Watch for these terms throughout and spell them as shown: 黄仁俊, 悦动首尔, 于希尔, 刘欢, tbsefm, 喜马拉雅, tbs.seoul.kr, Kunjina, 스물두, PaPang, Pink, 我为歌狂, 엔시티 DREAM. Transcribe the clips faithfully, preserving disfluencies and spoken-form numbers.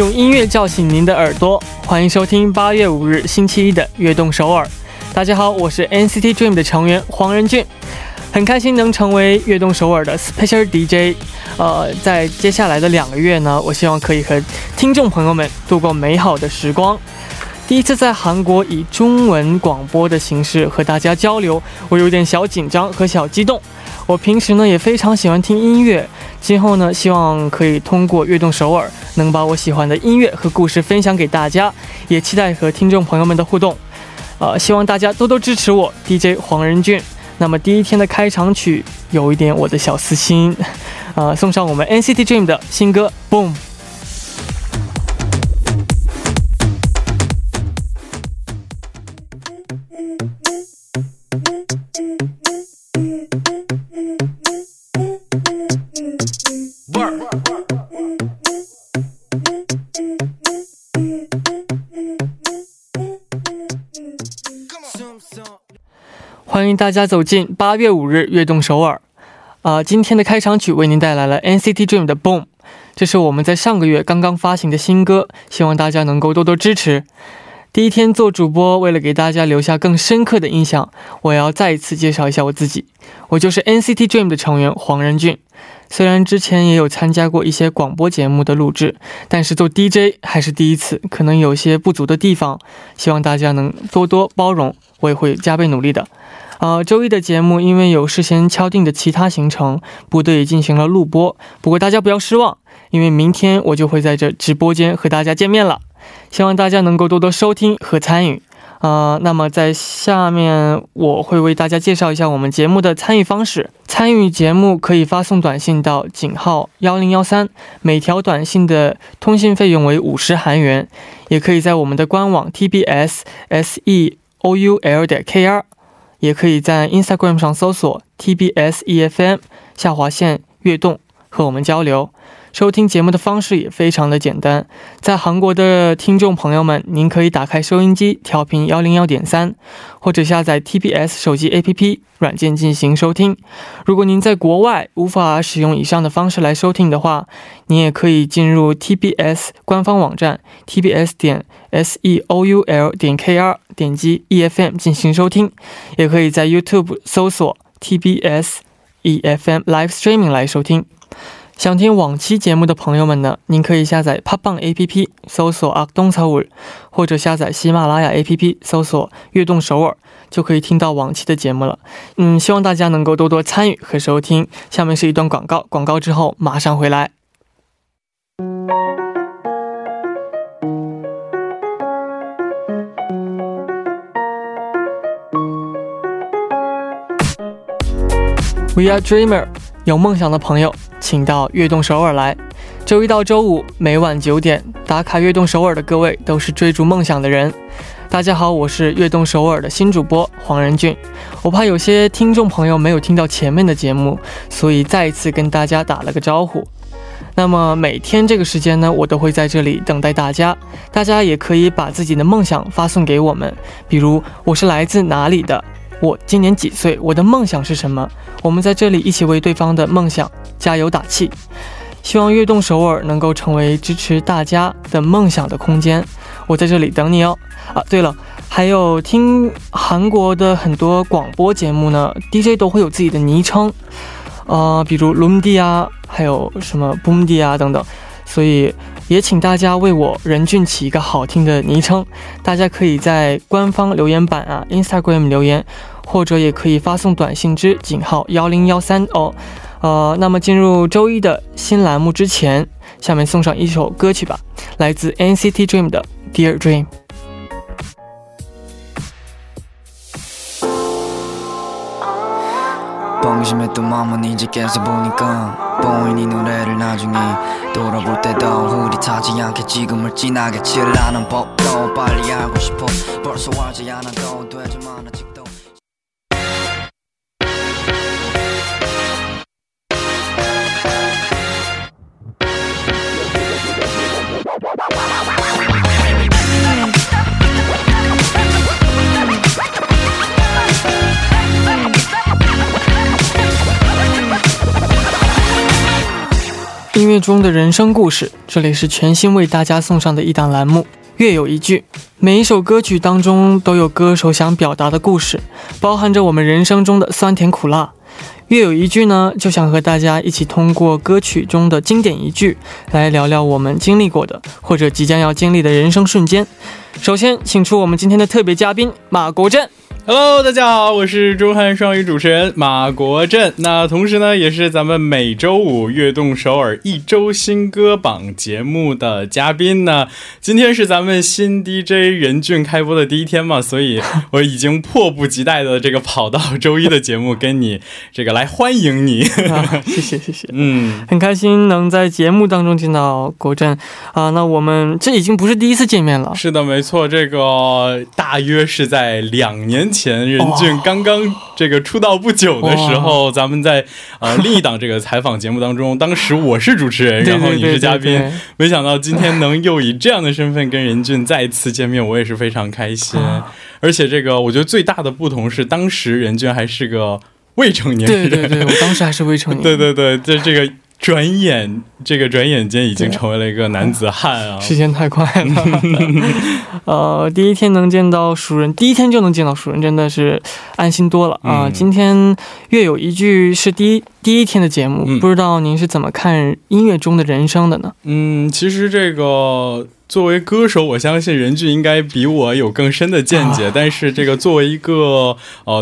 用音乐叫醒您的耳朵，欢迎收听八月五日星期一的《悦动首尔》。大家好，我是 엔시티 DREAM 的成员黄仁俊， 很开心能成为《悦动首尔》的 Special 디제이。 呃在接下来的两个月呢，我希望可以和听众朋友们度过美好的时光。 第一次在韩国以中文广播的形式和大家交流，我有点小紧张和小激动。我平时呢也非常喜欢听音乐，今后呢希望可以通过《悦动首尔》能把我喜欢的音乐和故事分享给大家，也期待和听众朋友们的互动。呃希望大家多多支持我 디제이 黄仁俊。 那么第一天的开场曲有一点我的小私心， 呃, 送上我们 엔시티 DREAM 的新歌 Boom。 欢迎大家走进八月五日《悦动首尔》。 今天的开场曲为您带来了 엔시티 DREAM 的 Boom， 这是我们在上个月刚刚发行的新歌， 希望大家能够多多支持。 第一天做主播，为了给大家留下更深刻的印象，我要再一次介绍一下我自己。 我就是 엔시티 DREAM 的成员黄仁俊。 虽然之前也有参加过一些广播节目的录制，但是做 디제이 还是第一次，可能有些不足的地方，希望大家能多多包容，我也会加倍努力的。 呃周一的节目因为有事先敲定的其他行程，部队也进行了录播，不过大家不要失望， 因为明天我就会在这直播间和大家见面了， 希望大家能够多多收听和参与。 呃那么在下面我会为大家介绍一下我们节目的参与方式。 参与节目可以发送短信到井号一零一三， 每条短信的通信费用为五十韩元， 也可以在我们的官网 tbs.seoul.kr， 也可以在 Instagram 上搜索 tbsefm 下划线悦动 和我们交流。 收听节目的方式也非常的简单， 在韩国的听众朋友们， 您可以打开收音机调频一零一点三， 或者下载 tbs 手机A P P 软件进行收听。 如果您在国外无法使用以上的方式来收听的话， 您也可以进入 tbs 官方网站 tbs.seoul.kr， 点击 E F M 进行收听， 也可以在 YouTube 搜索 tbs E F M Live Streaming 来收听。 想听往期节目的朋友们呢， 您可以下载 PaPang A P P 搜索 악동서울， 或者下载喜马拉雅 A P P 搜索 悦动首尔， 就可以听到往期的节目了。 嗯， 希望大家能够多多参与和收听。 下面是一段广告， 广告之后马上回来。 We are dreamer， 有梦想的朋友， 请到《悦动首尔》来。 周一到周五 每晚九点， 打卡《悦动首尔》的各位 都是追逐梦想的人。 大家好，我是《悦动首尔》的新主播黄仁俊。 我怕有些听众朋友没有听到前面的节目， 所以再一次跟大家打了个招呼。 那么每天这个时间呢， 我都会在这里等待大家， 大家也可以把自己的梦想发送给我们， 比如我是来自哪里的， 我今年几岁， 我的梦想是什么， 我们在这里一起为对方的梦想加油打气。 希望《悦动首尔》能够成为支持大家的梦想的空间， 我在这里等你哦。 啊对了， 还有听韩国的很多广播节目呢， 디제이 都会有自己的昵称， 呃比如 룸디야， 还有什么 붐디야 等等， 所以 也请大家为我仁俊起一个好听的昵称， 大家可以在官方留言板啊 Instagram 留言， 或者也可以发送短信至井号一零一三 哦。 呃那么进入周一的新栏目之前， 下面送上一首歌曲吧， 来自 엔시티 DREAM 的 Dear Dream。 방심했던 마음은 이제 깨서 보니까 보이니 노래를 나중에 돌아볼 때도 흐릿하지 않게 지금을 진하게 칠하는 법도 빨리 알고 싶어 벌써 하지 않아도 되지만 아직도 音乐中的人生故事，这里是全新为大家送上的一档栏目，乐有一句。每一首歌曲当中都有歌手想表达的故事，包含着我们人生中的酸甜苦辣。乐有一句呢，就想和大家一起通过歌曲中的经典一句来聊聊我们经历过的或者即将要经历的人生瞬间。首先请出我们今天的特别嘉宾马国振。 Hello，大家好，我是中汉双语主持人马国振。那同时呢，也是咱们每周五跃动首尔一周新歌榜节目的嘉宾呢。今天是咱们新 디제이 任俊开播的第一天嘛，所以我已经迫不及待的这个跑到周一的节目跟你这个来欢迎你。谢谢谢谢。嗯，很开心能在节目当中见到国振啊。那我们这已经不是第一次见面了。是的，没错，这个大约是在两年 前任俊刚刚这个出道不久的时候，咱们在另一档这个采访节目当中，当时我是主持人，然后你是嘉宾，没想到今天能又以这样的身份跟任俊再次一次见面，我也是非常开心。而且这个我觉得最大的不同是当时任俊还是个未成年人。对对对，我当时还是未成年。对对对，这这个 转眼这个转眼间已经成为了一个男子汉啊。时间太快了。呃第一天能见到熟人，第一天就能见到熟人，真的是安心多了啊。今天乐有一句是第一天的节目，不知道您是怎么看音乐中的人生的呢？嗯，其实这个 作为歌手，我相信人俊应该比我有更深的见解，但是这个作为一个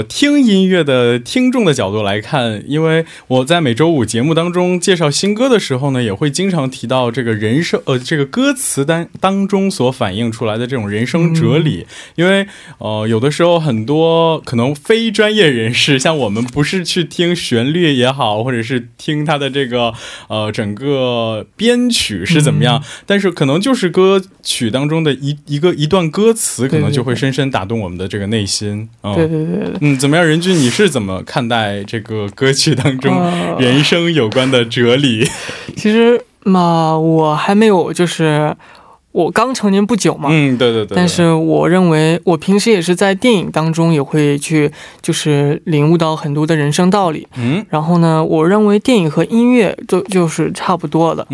听音乐的听众的角度来看，因为我在每周五节目当中介绍新歌的时候呢，也会经常提到这个人生呃这个歌词当当中所反映出来的这种人生哲理。因为呃有的时候很多可能非专业人士，像我们不是去听旋律也好，或者是听他的这个呃整个编曲是怎么样，但是可能就是歌 曲当中的一一个一段歌词可能就会深深打动我们的这个内心。对对对对。嗯，怎么样，任俊你是怎么看待这个歌曲当中人生有关的哲理？其实嘛，我还没有就是 我刚成年不久嘛，对对对，但是我认为我平时也是在电影当中也会去就是领悟到很多的人生道理，然后呢我认为电影和音乐就就是差不多了，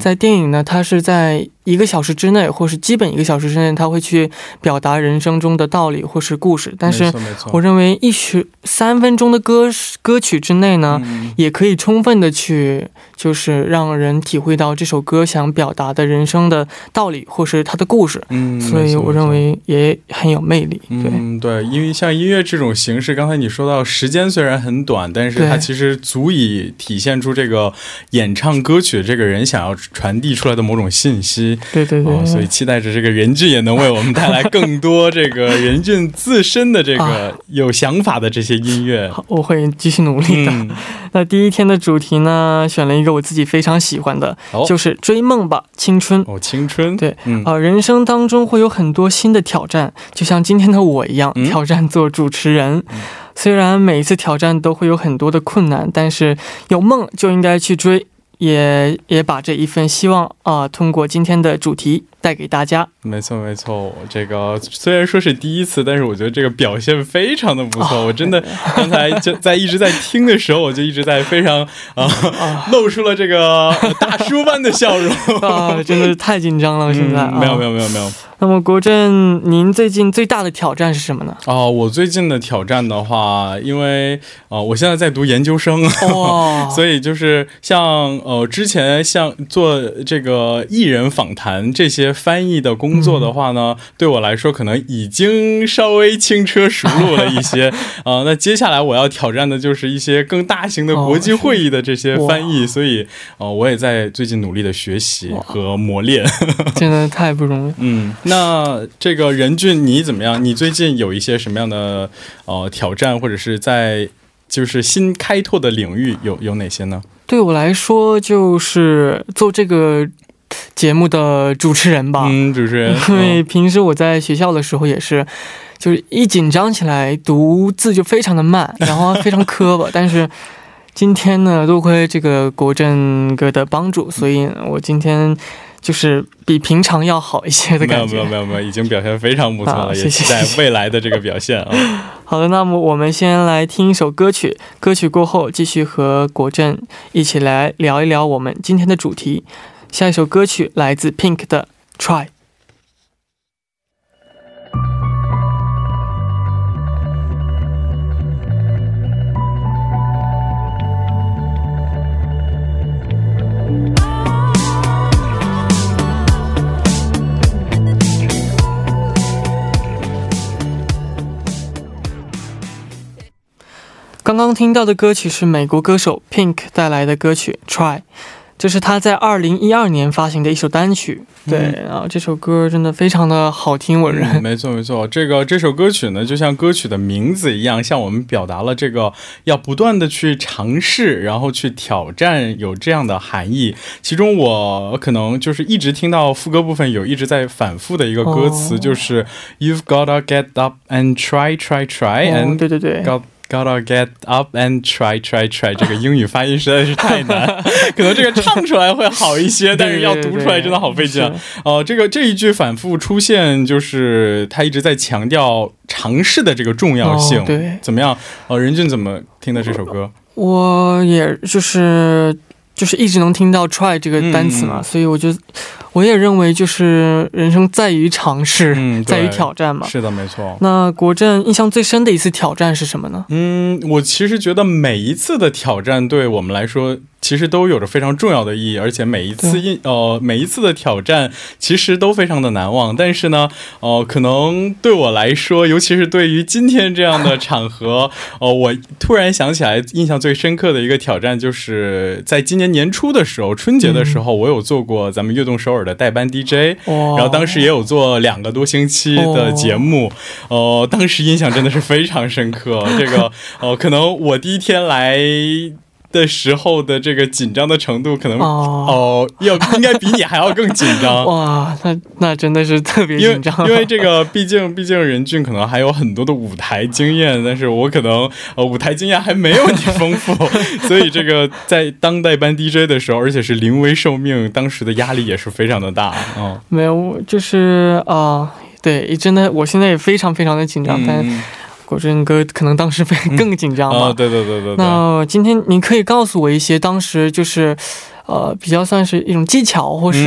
在电影呢它是在一个小时之内或者基本一个小时之内它会去表达人生中的道理或是故事，但是我认为一时三分钟的歌曲之内呢也可以充分的去就是让人体会到这首歌想表达的人生的道理 或是他的故事。所以我认为也很有魅力。对，因为像音乐这种形式，刚才你说到时间虽然很短，但是它其实足以体现出这个演唱歌曲这个人想要传递出来的某种信息。对对对，所以期待着这个任俊也能为我们带来更多这个人俊自身的这个有想法的这些音乐。我会继续努力的。那第一天的主题呢选了一个我自己非常喜欢的，就是追梦吧青春。哦，青春。对， 人生当中会有很多新的挑战，就像今天的我一样，挑战做主持人。虽然每一次挑战都会有很多的困难，但是有梦就应该去追，也也把这一份希望啊通过今天的主题 带给大家。没错没错，这个虽然说是第一次，但是我觉得这个表现非常的不错，我真的刚才就在一直在听的时候，我就一直在非常露出了这个大叔般的笑容啊，真的太紧张了现在。没有没有没有没有。那么国振您最近最大的挑战是什么呢？哦，我最近的挑战的话，因为我现在在读研究生，所以就是像呃之前像做这个艺人访谈这些 翻译的工作的话呢，对我来说可能已经稍微轻车熟路了一些。那接下来我要挑战的就是一些更大型的国际会议的这些翻译，所以我也在最近努力的学习和磨练。真的太不容易。嗯，那这个任俊你怎么样？你最近有一些什么样的呃挑战，或者是在就是新开拓的领域有有哪些呢？对我来说就是做这个 节目的主持人吧。嗯，主持人。因为平时我在学校的时候也是，就是一紧张起来读字就非常的慢，然后非常磕巴。但是今天呢，多亏这个国振哥的帮助，所以我今天就是比平常要好一些的感觉。没有没有没有没有，已经表现非常不错了，也期待未来的这个表现啊。好的，那么我们先来听一首歌曲，歌曲过后继续和国振一起来聊一聊我们今天的主题。下一首歌曲来自 Pink 的 Try。 刚刚听到的歌曲是美国歌手 Pink 带来的歌曲 Try， 这是他在二零一二年发行的一首单曲。 对，然后这首歌真的非常的好听稳人，没错没错，这个这首歌曲呢就像歌曲的名字一样，向我们表达了这个要不断的去尝试，然后去挑战有这样的含义。其中我可能就是一直听到副歌部分有一直在反复的一个歌词，就是 You've gotta get up and try try try and gotta Gotta get up and try, try, try. 这个英语发音实在是太难，可能这个唱出来会好一些，但是要读出来真的好费劲。这个这一句反复出现，就是他一直在强调尝试的这个重要性。怎么样，任俊怎么听的这首歌？我也就是 就是一直能听到try这个单词嘛，所以我就我也认为就是人生在于尝试，在于挑战嘛。是的，没错。那国振印象最深的一次挑战是什么呢？嗯，我其实觉得每一次的挑战对我们来说 其实都有着非常重要的意义，而且每一次呃每一次的挑战其实都非常的难忘。但是呢呃可能对我来说，尤其是对于今天这样的场合，我突然想起来印象最深刻的一个挑战就是在今年年初的时候，春节的时候我有做过咱们悦动首尔的代班 D J， 然后当时也有做两个多星期的节目，呃当时印象真的是非常深刻。这个呃可能我第一天来 的时候的这个紧张的程度可能哦要应该比你还要更紧张。哇，那那真的是特别紧张，因为这个毕竟毕竟任俊可能还有很多的舞台经验，但是我可能舞台经验还没有你丰富，所以这个在当代班 D J 的时候，而且是临危受命，当时的压力也是非常的大。没有，就是啊对，真的我现在也非常非常的紧张，但 国振哥可能当时更紧张吧。对对对对。那今天您可以告诉我一些当时就是呃比较算是一种技巧，或是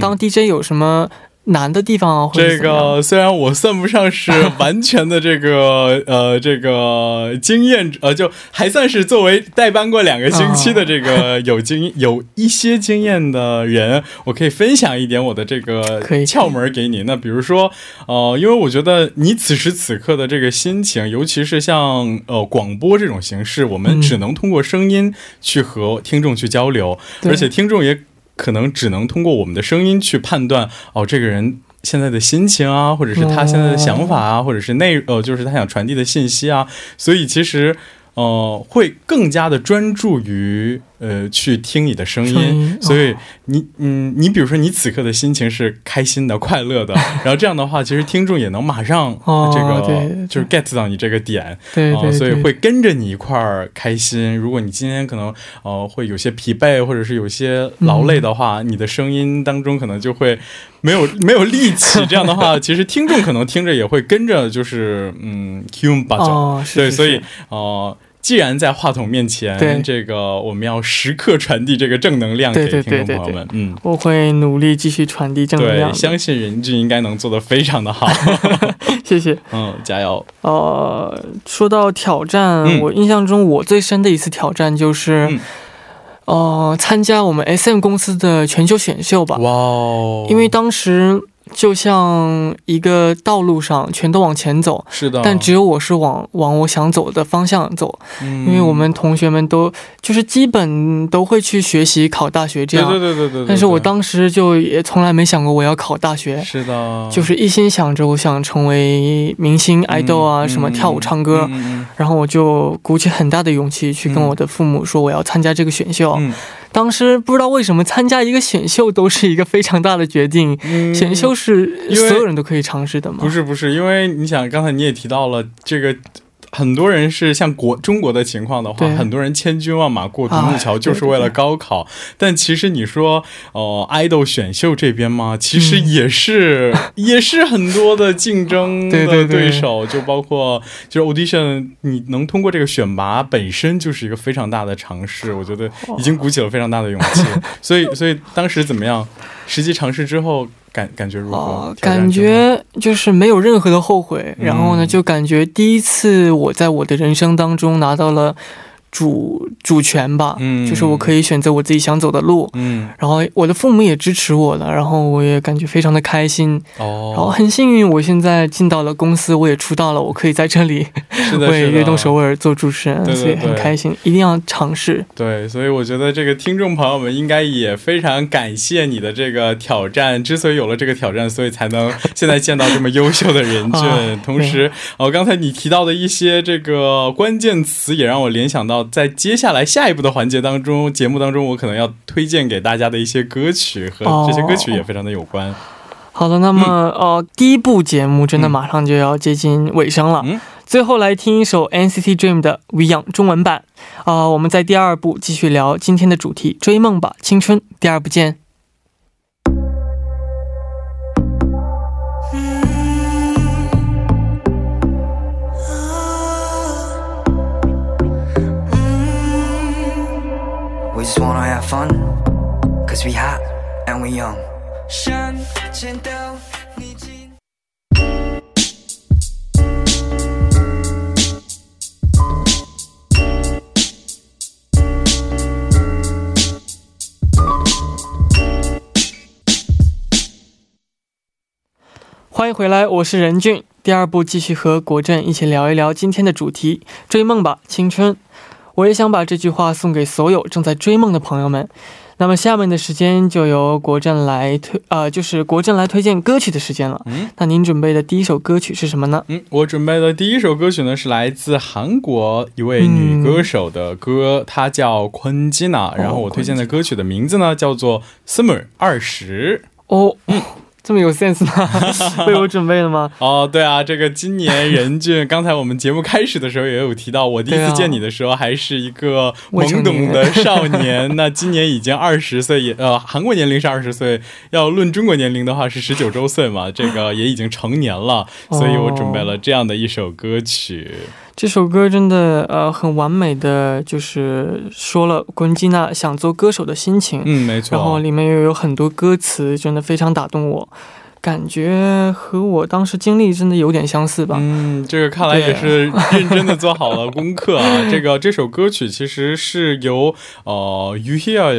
当 D J 有什么 难的地方啊，或者这个虽然我算不上是完全的这个呃这个经验，呃就还算是作为代班过两个星期的这个有经有一些经验的人，我可以分享一点我的这个窍门给你。那比如说呃因为我觉得你此时此刻的这个心情，尤其是像呃广播这种形式，我们只能通过声音去和听众去交流，而且听众也 可能只能通过我们的声音去判断哦这个人现在的心情啊，或者是他现在的想法啊，或者是内呃就是他想传递的信息啊，所以其实 呃会更加的专注于呃去听你的声音，所以你嗯你比如说你此刻的心情是开心的、快乐的，然后这样的话其实听众也能马上这个就是 get 到你这个点，所以会跟着你一块儿开心。如果你今天可能呃会有些疲惫或者是有些劳累的话，你的声音当中可能就会 没有没有力气，这样的话其实听众可能听着也会跟着就是嗯，对，所以呃 既然在话筒面前，这个我们要时刻传递这个正能量给听众朋友们。嗯，我会努力继续传递正能量。对，相信任俊应该能做得非常的好。谢谢。嗯，加油。呃，说到挑战，我印象中我最深的一次挑战就是 呃参加我们S M公司的全球选秀吧。哇，因为当时 就像一个道路上全都往前走，但只有我是往往我想走的方向走。因为我们同学们都就是基本都会去学习考大学这样，但是我当时就也从来没想过我要考大学，是的，就是一心想着我想成为明星爱豆啊什么跳舞唱歌，然后我就鼓起很大的勇气去跟我的父母说我要参加这个选秀。 当时不知道为什么参加一个选秀都是一个非常大的决定，选秀是所有人都可以尝试的吗？不是不是，因为你想刚才你也提到了这个很多人是像中国的情况的话，很多人千军万马过独木桥就是为了高考。但其实你说idol选秀这边嘛，其实也是也是很多的竞争的对手，就包括就是 audition 你能通过这个选拔本身就是一个非常大的尝试，我觉得已经鼓起了非常大的勇气。所以所以当时怎么样实际尝试之后 感感觉如何？感觉就是没有任何的后悔，然后呢就感觉第一次我在我的人生当中拿到了主主权吧，就是我可以选择我自己想走的路。然后我的父母也支持我了，然后我也感觉非常的开心，然后很幸运我现在进到了公司，我也出道了，我可以在这里为动首尔做主持人，所以很开心。一定要尝试。对，所以我觉得这个听众朋友们应该也非常感谢你的这个挑战， 之所以有了这个挑战，所以才能现在见到这么优秀的人。 哦，刚才你提到的一些这个关键词也让我联想到在接下来下一步的环节当中，节目当中我可能要推荐给大家的一些歌曲和这些歌曲也非常的有关。好的，那么呃第一部节目真的马上就要接近尾声了， 最后来听一首 N C T Dream的 We Young中文版。我们在第二部继续聊今天的主题追梦吧青春，第二部见。 We just wanna have fun, cause we hot and we young. 欢迎回来，我是任俊。第二部继续和国振一起聊一聊今天的主题追梦吧青春。 我也想把这句话送给所有正在追梦的朋友们。那么下面的时间就由国振来推呃就是国振来推荐歌曲的时间了。那您准备的第一首歌曲是什么呢？我准备的第一首歌曲呢是来自韩国一位女歌手的歌，她叫 Kunjina， 然后我推荐的歌曲的名字呢叫做 스물두。 哦， 这么有sense呢？ 为我准备了吗？哦，对啊，这个今年任俊刚才我们节目开始的时候也有提到，我第一次见你的时候还是一个懵懂的少年，那今年已经二十岁，呃韩国年龄是二十岁，要论中国年龄的话是十九周岁嘛，这个也已经成年了，所以我准备了这样的一首歌曲。 这首歌真的呃很完美的就是说了Kunjina想做歌手的心情，嗯没错，然后里面又有很多歌词真的非常打动我， 感觉和我当时经历真的有点相似吧。嗯，这个看来也是认真的做好了功课啊。这个这首歌曲其实是由呃于希尔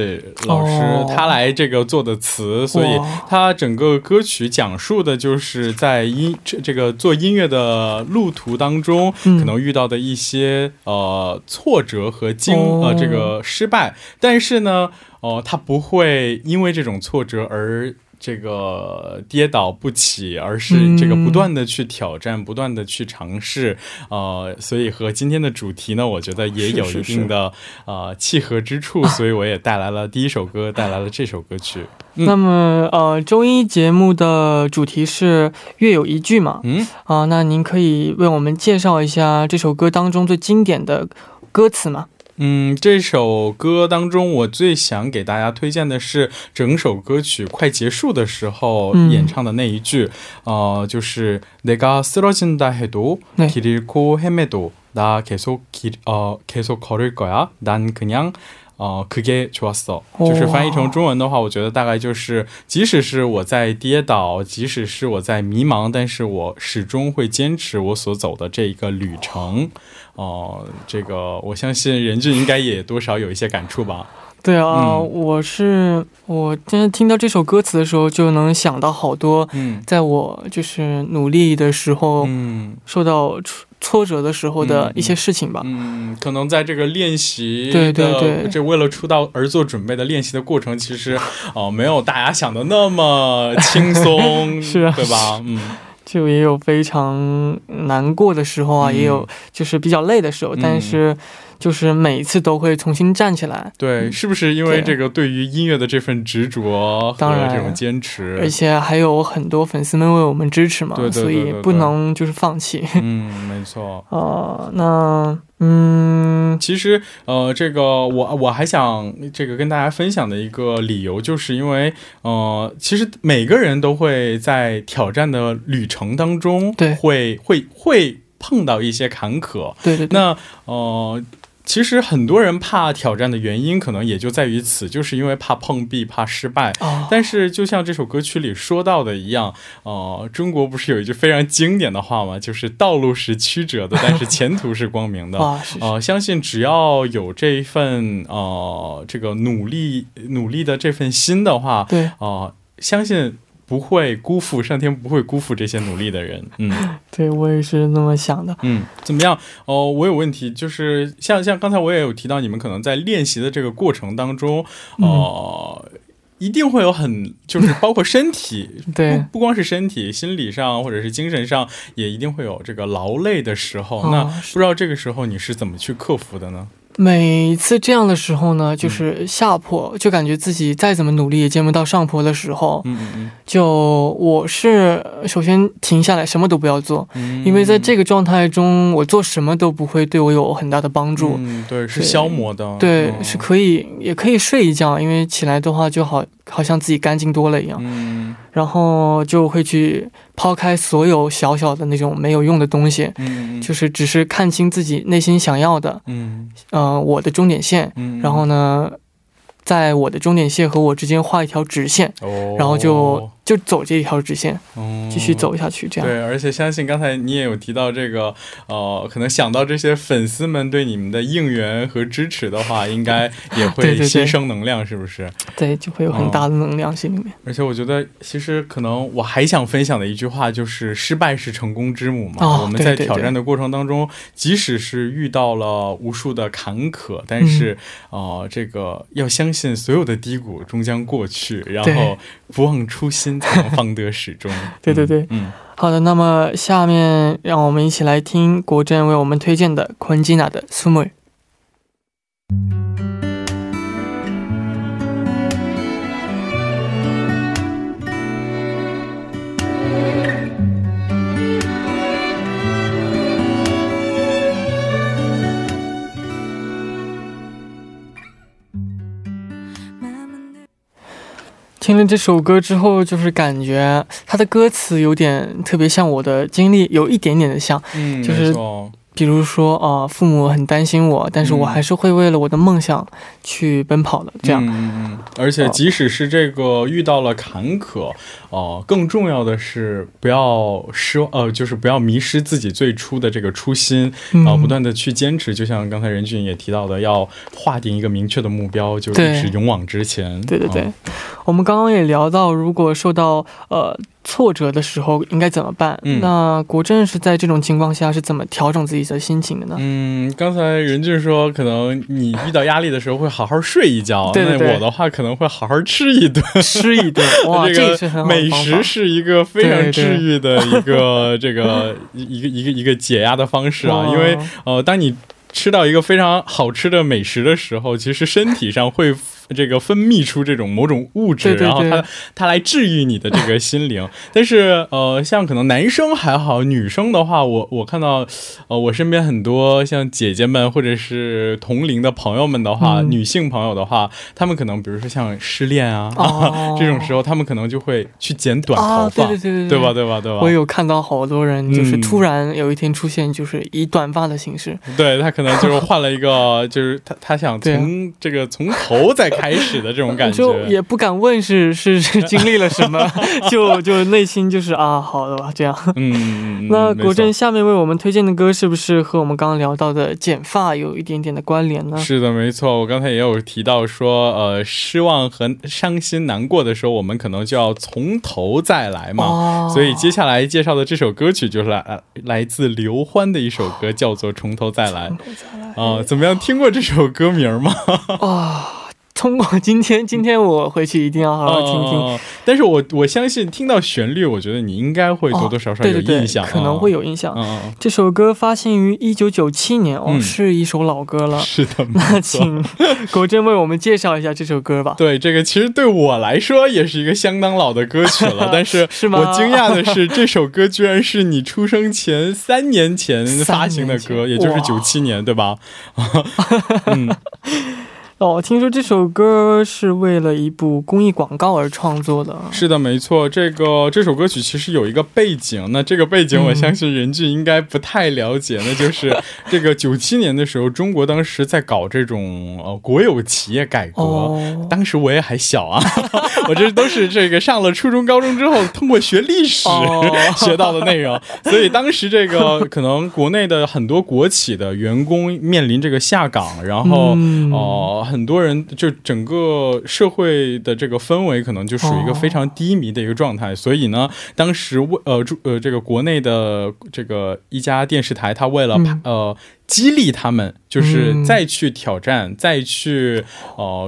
老师他来这个做的词，所以他整个歌曲讲述的就是在因这个做音乐的路途当中可能遇到的一些呃挫折和经呃这个失败，但是呢哦他不会因为这种挫折而 这个跌倒不起，而是这个不断的去挑战，不断的去尝试，呃所以和今天的主题呢我觉得也有一定的呃契合之处，所以我也带来了第一首歌带来了这首歌曲。那么呃周一节目的主题是月有一句嘛，啊那您可以为我们介绍一下这首歌当中最经典的歌词吗？ 嗯，这首歌当中我最想给大家推荐的是整首歌曲快结束的时候演唱的那一句，呃，就是 내가 쓰러진다 해도 길 잃고 헤매도 나 계속 길, 어, 계속 걸을 거야. 난 그냥 어, 그게 좋았어. 就是翻译成中文的话，我觉得大概就是即使是我在跌倒，即使是我在迷茫，但是我始终会坚持我所走的这一个旅程。 哦，这个我相信任俊应该也多少有一些感触吧。对啊，我是我真的听到这首歌词的时候就能想到好多在我就是努力的时候受到挫折的时候的一些事情吧。嗯，可能在这个练习对对对这为了出道而做准备的练习的过程其实哦没有大家想的那么轻松，是吧？嗯。就也有非常难过的时候啊，也有就是比较累的时候，但是就是每次都会重新站起来。对，是不是因为这个对于音乐的这份执着当然这种坚持，而且还有很多粉丝们为我们支持嘛，所以不能就是放弃。嗯，没错。那 嗯，其实呃这个我我还想这个跟大家分享的一个理由，就是因为呃其实每个人都会在挑战的旅程当中会会碰到一些坎坷。那呃其实很多人怕挑战的原因可能也就在于此，就是因为怕碰壁怕失败，但是就像这首歌曲里说到的一样，呃中国不是有一句非常经典的话嘛，就是道路是曲折的，但是前途是光明的。相信只要有这份呃这个努力努力的这份心的话，对，呃相信 不会辜负上天，不会辜负这些努力的人。嗯，对，我也是那么想的。嗯，怎么样？呃我有问题，就是像像刚才我也有提到，你们可能在练习的这个过程当中，呃一定会有很就是包括身体，不光是身体，心理上或者是精神上也一定会有这个劳累的时候。那不知道这个时候你是怎么去克服的呢？ 每一次这样的时候呢，就是下坡就感觉自己再怎么努力也见不到上坡的时候，就我是首先停下来什么都不要做，因为在这个状态中我做什么都不会对我有很大的帮助，是消磨的。对，是可以也可以睡一觉，因为起来的话就好好像自己干净多了一样。然后就会去抛开所有小小的那种没有用的东西，就是只是看清自己内心想要的，嗯，我的终点线，然后呢在我的终点线和我之间画一条直线，然后就 就走这条直线，继续走下去，这样。对，而且相信刚才你也有提到这个呃可能想到这些粉丝们对你们的应援和支持的话，应该也会提升能量，是不是？对，就会有很大的能量心里面。而且我觉得其实可能我还想分享的一句话就是失败是成功之母嘛，我们在挑战的过程当中，即使是遇到了无数的坎坷，但是呃这个要相信所有的低谷终将过去，然后不忘初心 才能方得始终。对对对，好的，那么下面让我们一起来听国珍为我们推荐的 Kunjina 的 스물.听了这首歌之后，就是感觉他的歌词有点特别像我的经历，有一点点的像，就是比如说父母很担心我，但是我还是会为了我的梦想去奔跑的这样。而且即使是这个遇到了坎坷，更重要的是不要失呃就是不要迷失自己最初的这个初心啊，不断的去坚持，就像刚才任俊也提到的要画定一个明确的目标，就是勇往直前。对对对，我们刚刚也聊到如果受到呃 挫折的时候应该怎么办？那国珍是在这种情况下是怎么调整自己的心情的呢？嗯，刚才任俊说可能你遇到压力的时候会好好睡一个觉，那我的话可能会好好吃一顿吃一顿。这个美食是一个非常治愈的一个这个一个一个一个解压的方式啊，因为呃当你 吃到一个非常好吃的美食的时候，其实身体上会这个分泌出这种某种物质，然后它它来治愈你的这个心灵。但是呃像可能男生还好，女生的话我我看到呃我身边很多像姐姐们或者是同龄的朋友们的话，女性朋友的话，她们可能比如说像失恋啊这种时候，她们可能就会去剪短头发。对对对对对，我有看到好多人就是突然有一天出现就是一短发的形式。对，她可能就是 换了一个就是他想从这个从头再开始的这种感觉，就也不关问是是经历了什么，就就内心就是啊好的吧这样。嗯，那国珍下面为我们推荐的歌是不是和我们刚刚聊到的剪发有一点点的关联呢？是的，没错，我刚才也有提到说呃失望和伤心难过的时候，我们可能就要从头再来嘛，所以接下来介绍的这首歌曲就是来来自刘欢的一首歌，叫做从头再来。哦，怎么样？听过这首歌名吗？啊通过今天今天我回去一定要好好听听。但是我我相信听到旋律我觉得你应该会多多少少有印象。对对对，可能会有印象。这首歌发行于一九九七年，是一首老歌了。那请国珍为我们介绍一下这首歌吧。对，这个其实对我来说也是一个相当老的歌曲了，但是我惊讶的是这首歌居然是你出生前三年前发行的歌，也就是九七年对吧？ 哦，听说这首歌是为了一部公益广告而创作的。是的，没错，这个这首歌曲其实有一个背景，那这个背景我相信人俊应该不太了解，那就是这个九七年的时候中国当时在搞这种呃国有企业改革，当时我也还小啊，我这都是这个上了初中高中之后通过学历史学到的内容，所以当时这个可能国内的很多国企的员工面临这个下岗，然后呃很多人 就整个社会的这个氛围可能就属于一个非常低迷的一个状态，所以呢当时呃这个国内的这个一家电视台它为了呃 激励他们，就是再去挑战，再去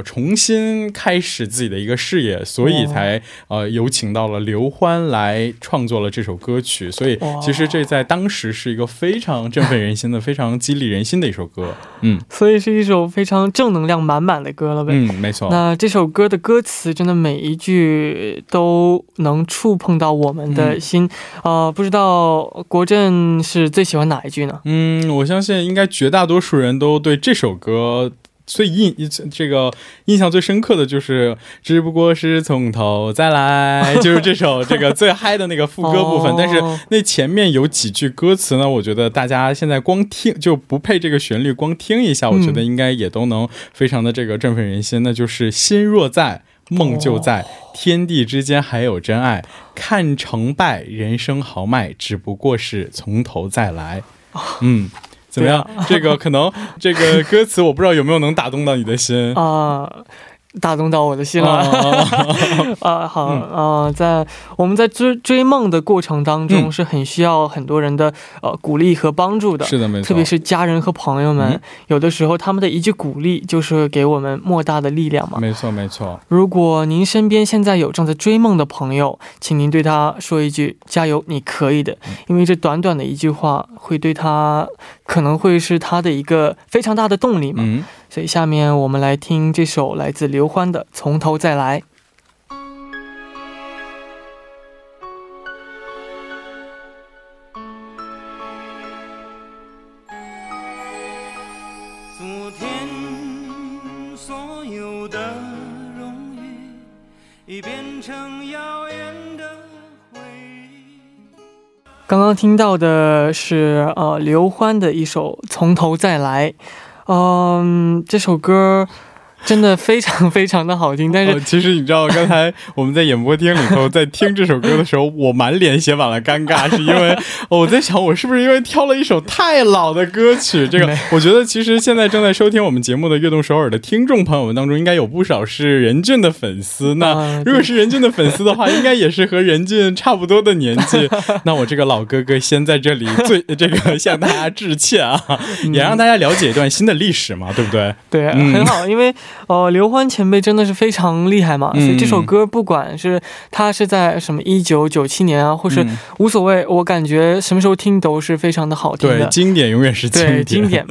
重新开始自己的一个事业，所以才呃有请到了刘欢来创作了这首歌曲。所以其实这在当时是一个非常振奋人心的非常激励人心的一首歌。嗯，所以是一首非常正能量满满的歌了呗。嗯，没错。那这首歌的歌词真的每一句都能触碰到我们的心啊，不知道国振是最喜欢哪一句呢？嗯，我相信 应该绝大多数人都对这首歌最印这个印象最深刻的就是只不过是从头再来，就是这首这个最嗨的那个副歌部分。但是那前面有几句歌词呢，我觉得大家现在光听就不配这个旋律光听一下，我觉得应该也都能非常的这个振奋人心。那就是心若在 梦就在，天地之间还有真爱，看成败人生豪迈，只不过是从头再来。嗯， 怎么样？这个可能这个歌词我不知道有没有能打动到你的心啊，打动到我的心了。啊，好，呃在我们在追梦的过程当中是很需要很多人的呃鼓励和帮助的。是的，没错。特别是家人和朋友们，有的时候他们的一句鼓励就是给我们莫大的力量嘛。没错没错。如果您身边现在有正在追梦的朋友，请您对他说一句加油，你可以的，因为这短短的一句话会对他可能会是他的一个非常大的动力嘛。 所以下面我们来听这首来自刘欢的《从头再来》。 刚刚听到的是呃刘欢的一首《从头再来》。 嗯，这首歌 真的非常非常的好听，但是其实你知道刚才我们在演播厅里头在听这首歌的时候，我满脸写满了尴尬，是因为我在想我是不是因为挑了一首太老的歌曲，这个我觉得其实现在正在收听我们节目的悦动首尔的听众朋友们当中应该有不少是人俊的粉丝，那如果是人俊的粉丝的话，应该也是和人俊差不多的年纪，那我这个老哥哥现在这里最这个向大家致歉啊，也让大家了解一段新的历史嘛，对不对？对，很好，因为呃刘欢前辈真的是非常厉害嘛， 所以这首歌不管是他是在什么一九九七年啊，或是无所谓，我感觉什么时候听都是非常的好听的。对，经典永远是经典。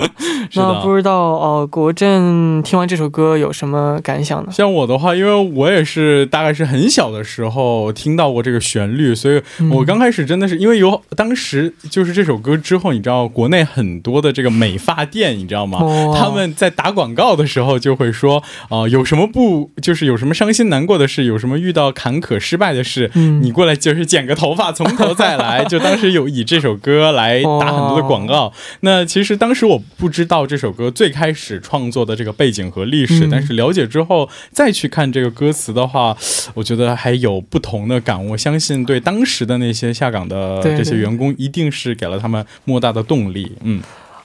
那不知道呃国振听完这首歌有什么感想呢？像我的话，因为我也是大概是很小的时候听到过这个旋律，所以我刚开始真的是因为有当时就是这首歌之后，你知道国内很多的这个美发店，你知道吗？他们在打广告的时候就会说 有什么不就是有什么伤心难过的事，有什么遇到坎坷失败的事，你过来就是剪个头发从头再来，就当时有以这首歌来打很多的广告。那其实当时我不知道这首歌最开始创作的这个背景和历史，但是了解之后再去看这个歌词的话，我觉得还有不同的感悟，我相信对当时的那些下岗的这些员工一定是给了他们莫大的动力。嗯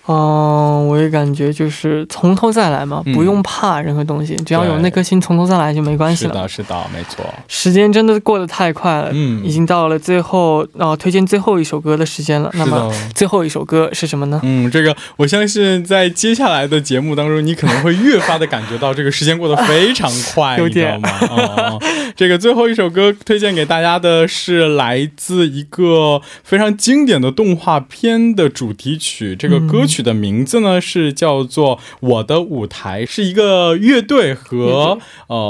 我也感觉就是从头再来嘛，不用怕，任何东西只要有那颗心从头再来就没关系了。是的是的，没错。时间真的过得太快了，已经到了最后推荐最后一首歌的时间了。那么最后一首歌是什么呢？嗯，这个我相信在接下来的节目当中你可能会越发的感觉到这个时间过得非常快，有点这个最后一首歌推荐给大家的是来自一个非常经典的动画片的主题曲，这个歌曲 名字呢是叫做《我的舞台》，是一个乐队和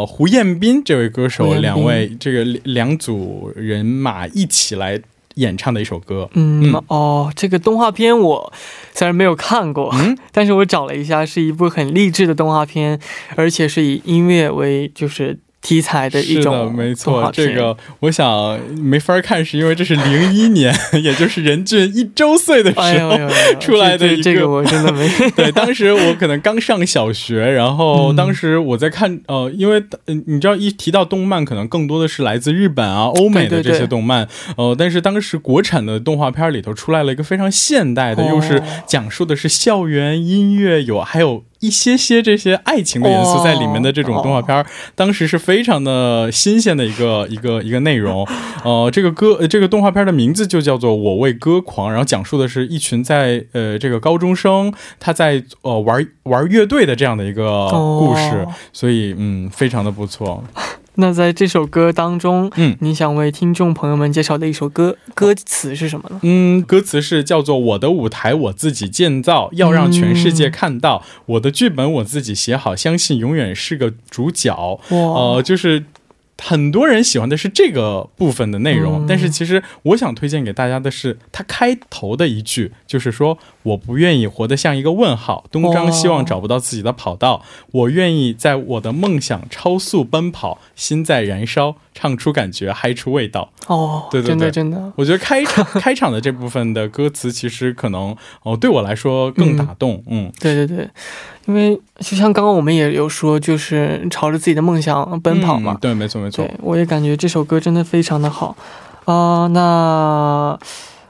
胡彦斌这位歌手两位这个两组人马一起来 演唱的一首歌。嗯，哦，这个动画片我虽然没有看过，但是我找了一下，是一部很励志的动画片，而且是以音乐为就是 题材的一种，没错，这个我想没法看，是因为这是零一年， 也就是人均一周岁的时候出来的，这个我真的没，对，当时我可能刚上小学，然后当时我在看，因为你知道一提到动漫可能更多的是来自日本啊欧美的这些动漫，但是当时国产的动画片里头出来了一个非常现代的，又是讲述的是校园音乐，有还有 一些些这些爱情的元素在里面的这种动画片，当时是非常的新鲜的一个一个一个内容。呃这个歌这个动画片的名字就叫做我为歌狂，然后讲述的是一群在呃这个高中生他在呃玩玩乐队的这样的一个故事，所以嗯非常的不错。 那在这首歌当中你想为听众朋友们介绍的一首歌，歌词是什么呢？嗯，歌词是叫做我的舞台我自己建造，要让全世界看到，我的剧本我自己写好，相信永远是个主角。就是 很多人喜欢的是这个部分的内容，但是其实我想推荐给大家的是他开头的一句，就是说我不愿意活得像一个问号，东张西望找不到自己的跑道，我愿意在我的梦想超速奔跑，心在燃烧，唱出感觉，还出味道。哦，对对对，真的真的，我觉得开场开场的这部分的歌词其实可能哦对我来说更打动。嗯，对对对， 因为就像刚刚我们也有说，就是朝着自己的梦想奔跑嘛。对，没错没错。我也感觉这首歌真的非常的好啊。那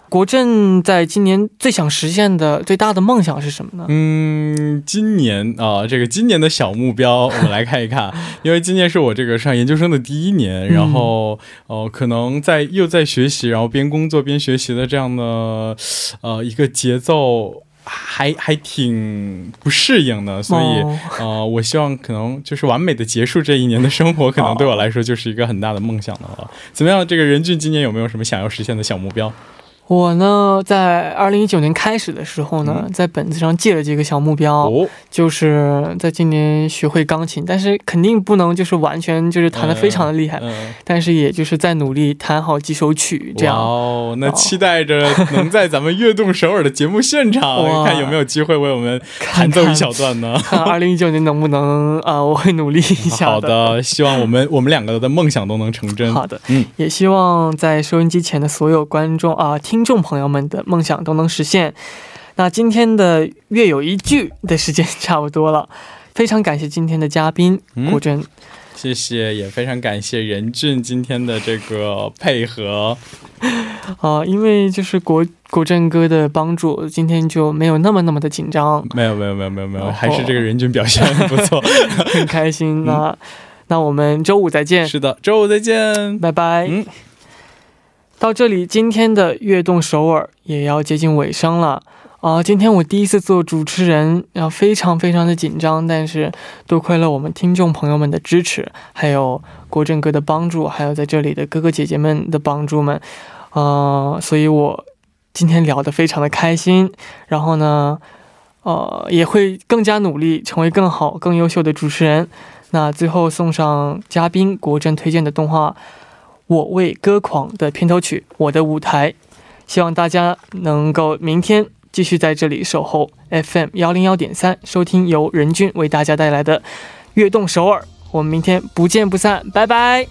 国振在今年最想实现的最大的梦想是什么呢？嗯，今年啊，这个今年的小目标我们来看一看，因为今年是我这个上研究生的第一年，然后呃可能在又在学习，然后边工作边学习的这样的呃一个节奏 还还挺不适应的，所以呃我希望可能就是完美的结束这一年的生活，可能对我来说就是一个很大的梦想了。怎么样，这个人俊今年有没有什么想要实现的小目标？ 我呢在二零一九年开始的时候呢，在本子上记了几个小目标，就是在今年学会钢琴，但是肯定不能就是完全就是弹得非常厉害，但是也就是在努力弹好几首曲这样。那期待着能在咱们乐动首尔的节目现场看有没有机会为我们弹奏一小段呢。看二零一九年能不能啊我会努力一下的，希望我们我们两个的梦想都能成真。好的，也希望在收音机前的所有观众啊 听众朋友们的梦想都能实现。那今天的月有一句的时间差不多了，非常感谢今天的嘉宾国珍，谢谢，也非常感谢任俊今天的这个配合。因为就是国国珍哥的帮助，今天就没有那么那么的紧张。没有没有没有没有，还是这个任俊表现不错，很开心。那那我们周五再见。是的，周五再见，拜拜。 到这里今天的悦动首尔也要接近尾声了，今天我第一次做主持人，非常非常的紧张，但是多亏了我们听众朋友们的支持，还有国振哥的帮助，还有在这里的各个姐姐们的帮助们，所以我今天聊得非常的开心，然后呢也会更加努力成为更好更优秀的主持人。那最后送上嘉宾国振推荐的动画 我为歌狂的片头曲《我的舞台》，希望大家能够明天继续在这里守候 F M 一零一点三 收听由任俊为大家带来的《悦动首尔》，我们明天不见不散，拜拜。